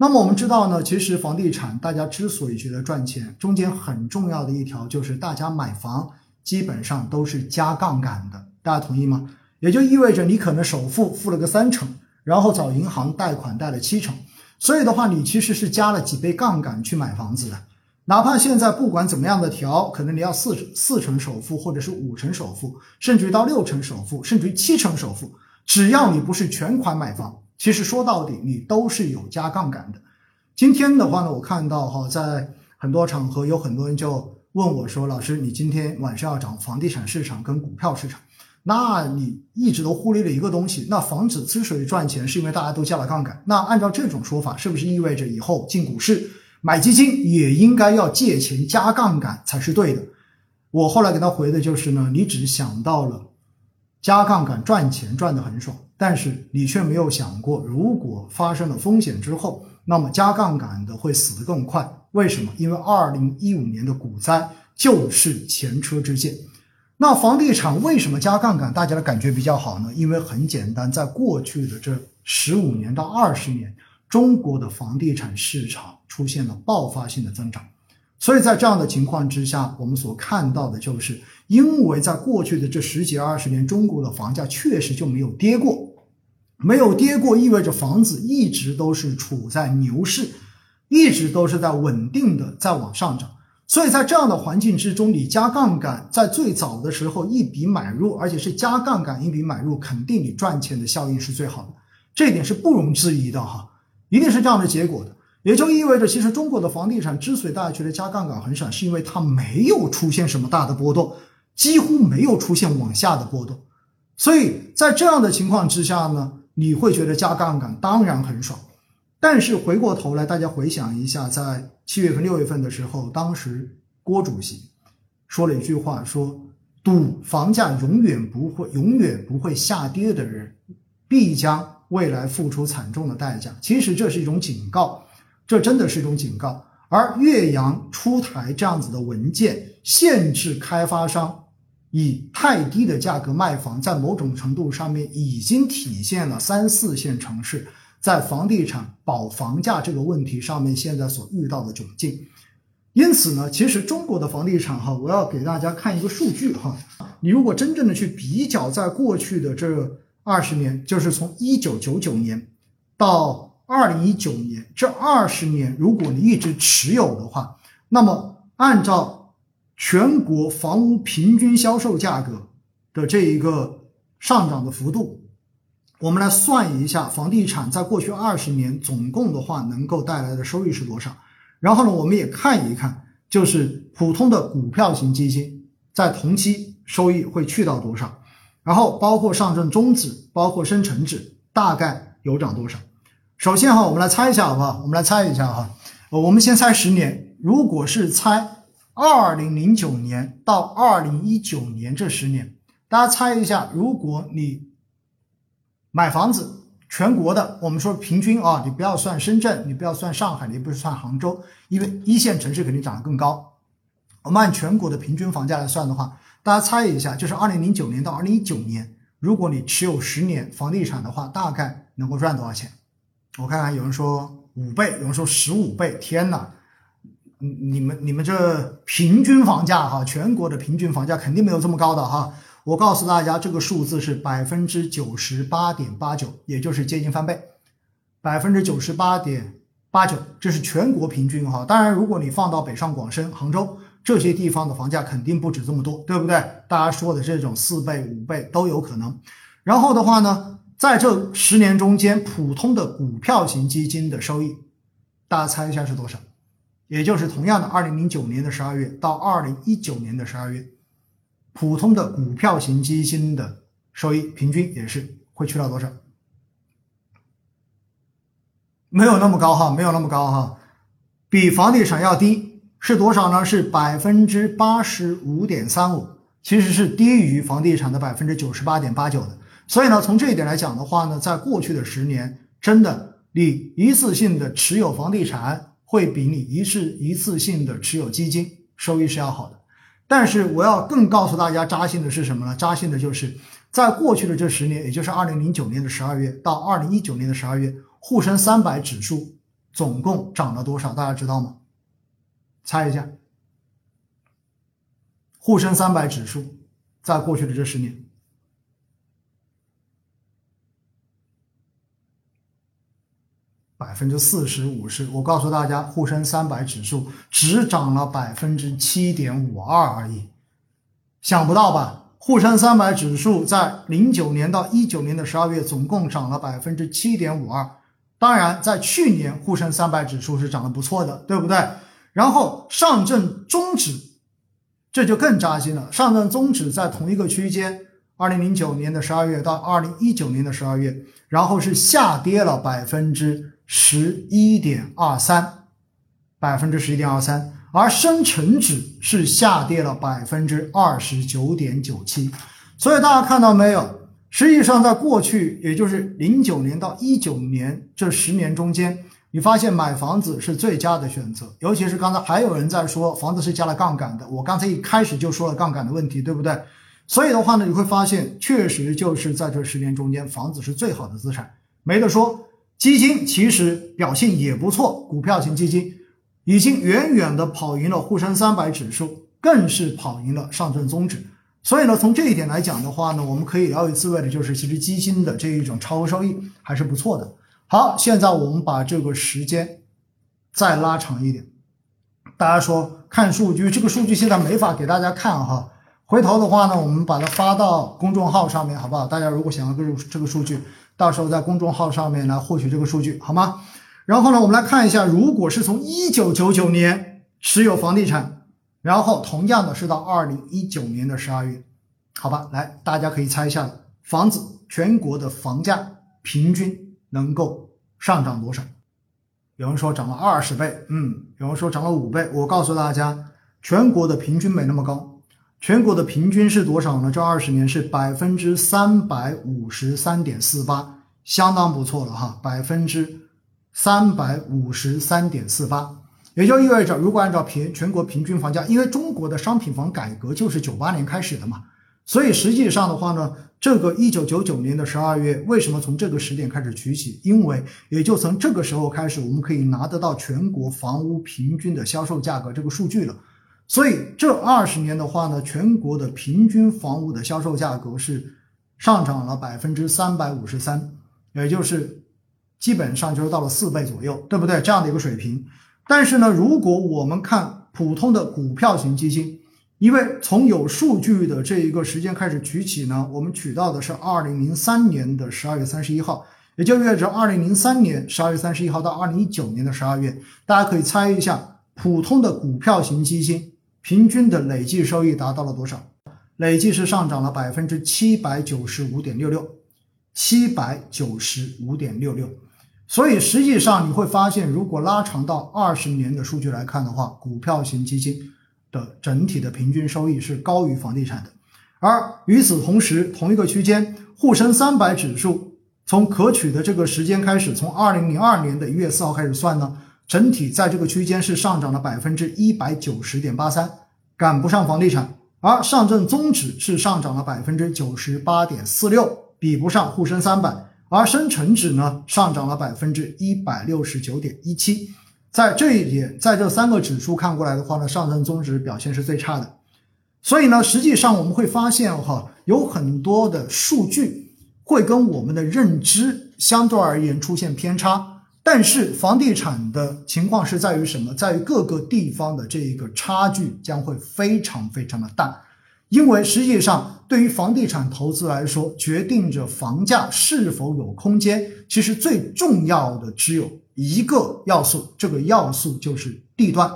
那么我们知道呢，其实房地产大家之所以觉得赚钱，中间很重要的一条就是大家买房基本上都是加杠杆的，大家同意吗？也就意味着你可能首付付了个3成，然后找银行贷款贷了7成，所以的话你其实是加了几倍杠杆去买房子的。哪怕现在不管怎么样的调，可能你要4成首付，或者是5成首付，甚至于到6成首付，甚至于7成首付，只要你不是全款买房，其实说到底你都是有加杠杆的。今天的话呢，我看到在很多场合有很多人就问我说，老师你今天晚上要讲房地产市场跟股票市场，那你一直都忽略了一个东西，那房子之所以赚钱是因为大家都加了杠杆，那按照这种说法是不是意味着以后进股市买基金也应该要借钱加杠杆才是对的？我后来给他回的就是呢，你只想到了加杠杆赚钱赚得很爽，但是你却没有想过如果发生了风险之后，那么加杠杆的会死得更快。为什么？因为2015年的股灾就是前车之鉴。那房地产为什么加杠杆大家的感觉比较好呢？因为很简单，在过去的这15年到20年，中国的房地产市场出现了爆发性的增长，所以在这样的情况之下，我们所看到的就是因为在过去的这10几20年，中国的房价确实就没有跌过，意味着房子一直都是处在牛市，一直都是在稳定的在往上涨。所以在这样的环境之中，你加杠杆在最早的时候一笔买入，而且是加杠杆一笔买入，肯定你赚钱的效应是最好的，这一点是不容置疑的一定是这样的结果的。也就意味着其实中国的房地产之所以大家觉得加杠杆很爽，是因为它没有出现什么大的波动，几乎没有出现往下的波动。所以在这样的情况之下呢，你会觉得加杠杆当然很爽。但是回过头来大家回想一下，在7月份6月份的时候，当时郭主席说了一句话，说赌房价永远不会下跌的人必将未来付出惨重的代价。其实这是一种警告，这真的是一种警告。而岳阳出台这样子的文件，限制开发商以太低的价格卖房，在某种程度上面已经体现了3、4线城市在房地产保房价这个问题上面现在所遇到的窘境。因此呢，其实中国的房地产我要给大家看一个数据你如果真正的去比较，在过去的这20年，就是从1999年到2019年这20年，如果你一直持有的话，那么按照全国房屋平均销售价格的这一个上涨的幅度，我们来算一下房地产在过去20年总共的话能够带来的收益是多少。然后呢，我们也看一看就是普通的股票型基金在同期收益会去到多少，然后包括上证综指，包括深成指，大概有涨多少。首先我们来猜一下好不好？我们来猜一下我们先猜10年，如果是猜2009年到2019年这10年，大家猜一下，如果你买房子，全国的我们说平均你不要算深圳，你不要算上海，你不要算杭州，因为1线城市肯定涨得更高。我们按全国的平均房价来算的话，大家猜一下，就是2009年到2019年，如果你持有10年房地产的话，大概能够赚多少钱？我看看，有人说5倍，有人说15倍，天哪！你们这平均房价全国的平均房价肯定没有这么高的我告诉大家，这个数字是 98.89%， 也就是接近翻倍 98.89%， 这是全国平均当然如果你放到北上广深、杭州这些地方的房价肯定不止这么多，对不对？大家说的这种4倍5倍都有可能。然后的话呢，在这10年中间，普通的股票型基金的收益大家猜一下是多少？也就是同样的2009年的12月到2019年的12月，普通的股票型基金的收益平均也是会去到多少？没有那么高没有那么高比房地产要低，是多少呢？是 85.35%， 其实是低于房地产的 98.89% 的。所以呢，从这一点来讲的话呢，在过去的10年，真的你一次性的持有房地产会比你一次性的持有基金收益是要好的。但是我要更告诉大家扎心的是什么呢？扎心的就是在过去的这10年，也就是2009年的12月到2019年的12月，沪深300指数总共涨了多少？大家知道吗？猜一下。沪深300指数在过去的这10年，40%、50%，我告诉大家，沪深300指数只涨了 7.52% 而已，想不到吧？沪深300指数在09年到19年的12月总共涨了 7.52%， 当然在去年沪深300指数是涨得不错的，对不对？然后上证综指这就更扎心了，上证综指在同一个区间2009年的12月到2019年的12月，然后是下跌了 11.23%， 11.23%， 而深成指是下跌了 29.97%。 所以大家看到没有，实际上在过去也就是09年到19年这10年中间，你发现买房子是最佳的选择，尤其是刚才还有人在说房子是加了杠杆的，我刚才一开始就说了杠杆的问题，对不对？所以的话呢，你会发现确实就是在这10年中间，房子是最好的资产，没得说。基金其实表现也不错，股票型基金已经远远的跑赢了沪深300指数，更是跑赢了上证综指。所以呢，从这一点来讲的话呢，我们可以聊以自慰的就是，其实基金的这一种超额收益还是不错的。好，现在我们把这个时间再拉长一点。大家说看数据，这个数据现在没法给大家看哈。回头的话呢，我们把它发到公众号上面，好不好？大家如果想要这个数据，到时候在公众号上面来获取这个数据，好吗？然后呢，我们来看一下，如果是从1999年持有房地产，然后同样的是到2019年的12月，好吧？来，大家可以猜一下，房子全国的房价平均能够上涨多少？有人说涨了20倍，有人说涨了5倍。我告诉大家，全国的平均没那么高，全国的平均是多少呢？这20年是 353.48%， 相当不错了哈， 353.48%。 也就意味着，如果按照全国平均房价，因为中国的商品房改革就是98年开始的嘛，所以实际上的话呢，这个1999年的12月为什么从这个时点开始取起？因为也就从这个时候开始，我们可以拿得到全国房屋平均的销售价格这个数据了。所以这20年的话呢，全国的平均房屋的销售价格是上涨了 353%， 也就是基本上就是到了4倍左右，对不对？这样的一个水平。但是呢，如果我们看普通的股票型基金，因为从有数据的这一个时间开始取起呢，我们取到的是2003年的12月31号，也就意味着2003年12月31号到2019年的12月，大家可以猜一下，普通的股票型基金平均的累计收益达到了多少？累计是上涨了 795.66%， 795.66%。 所以实际上你会发现，如果拉长到20年的数据来看的话，股票型基金的整体的平均收益是高于房地产的。而与此同时，同一个区间，沪深300指数从可取的这个时间开始，从2002年的1月4号开始算呢，整体在这个区间是上涨了 190.83%， 赶不上房地产。而上证综指是上涨了 98.46%， 比不上沪深300，而深成指呢上涨了 169.17%。在这一点，在这3个指数看过来的话呢，上证综指表现是最差的。所以呢，实际上我们会发现哈，有很多的数据会跟我们的认知相对而言出现偏差。但是房地产的情况是在于什么？在于各个地方的这一个差距将会非常非常的大。因为实际上对于房地产投资来说，决定着房价是否有空间，其实最重要的只有一个要素，这个要素就是地段。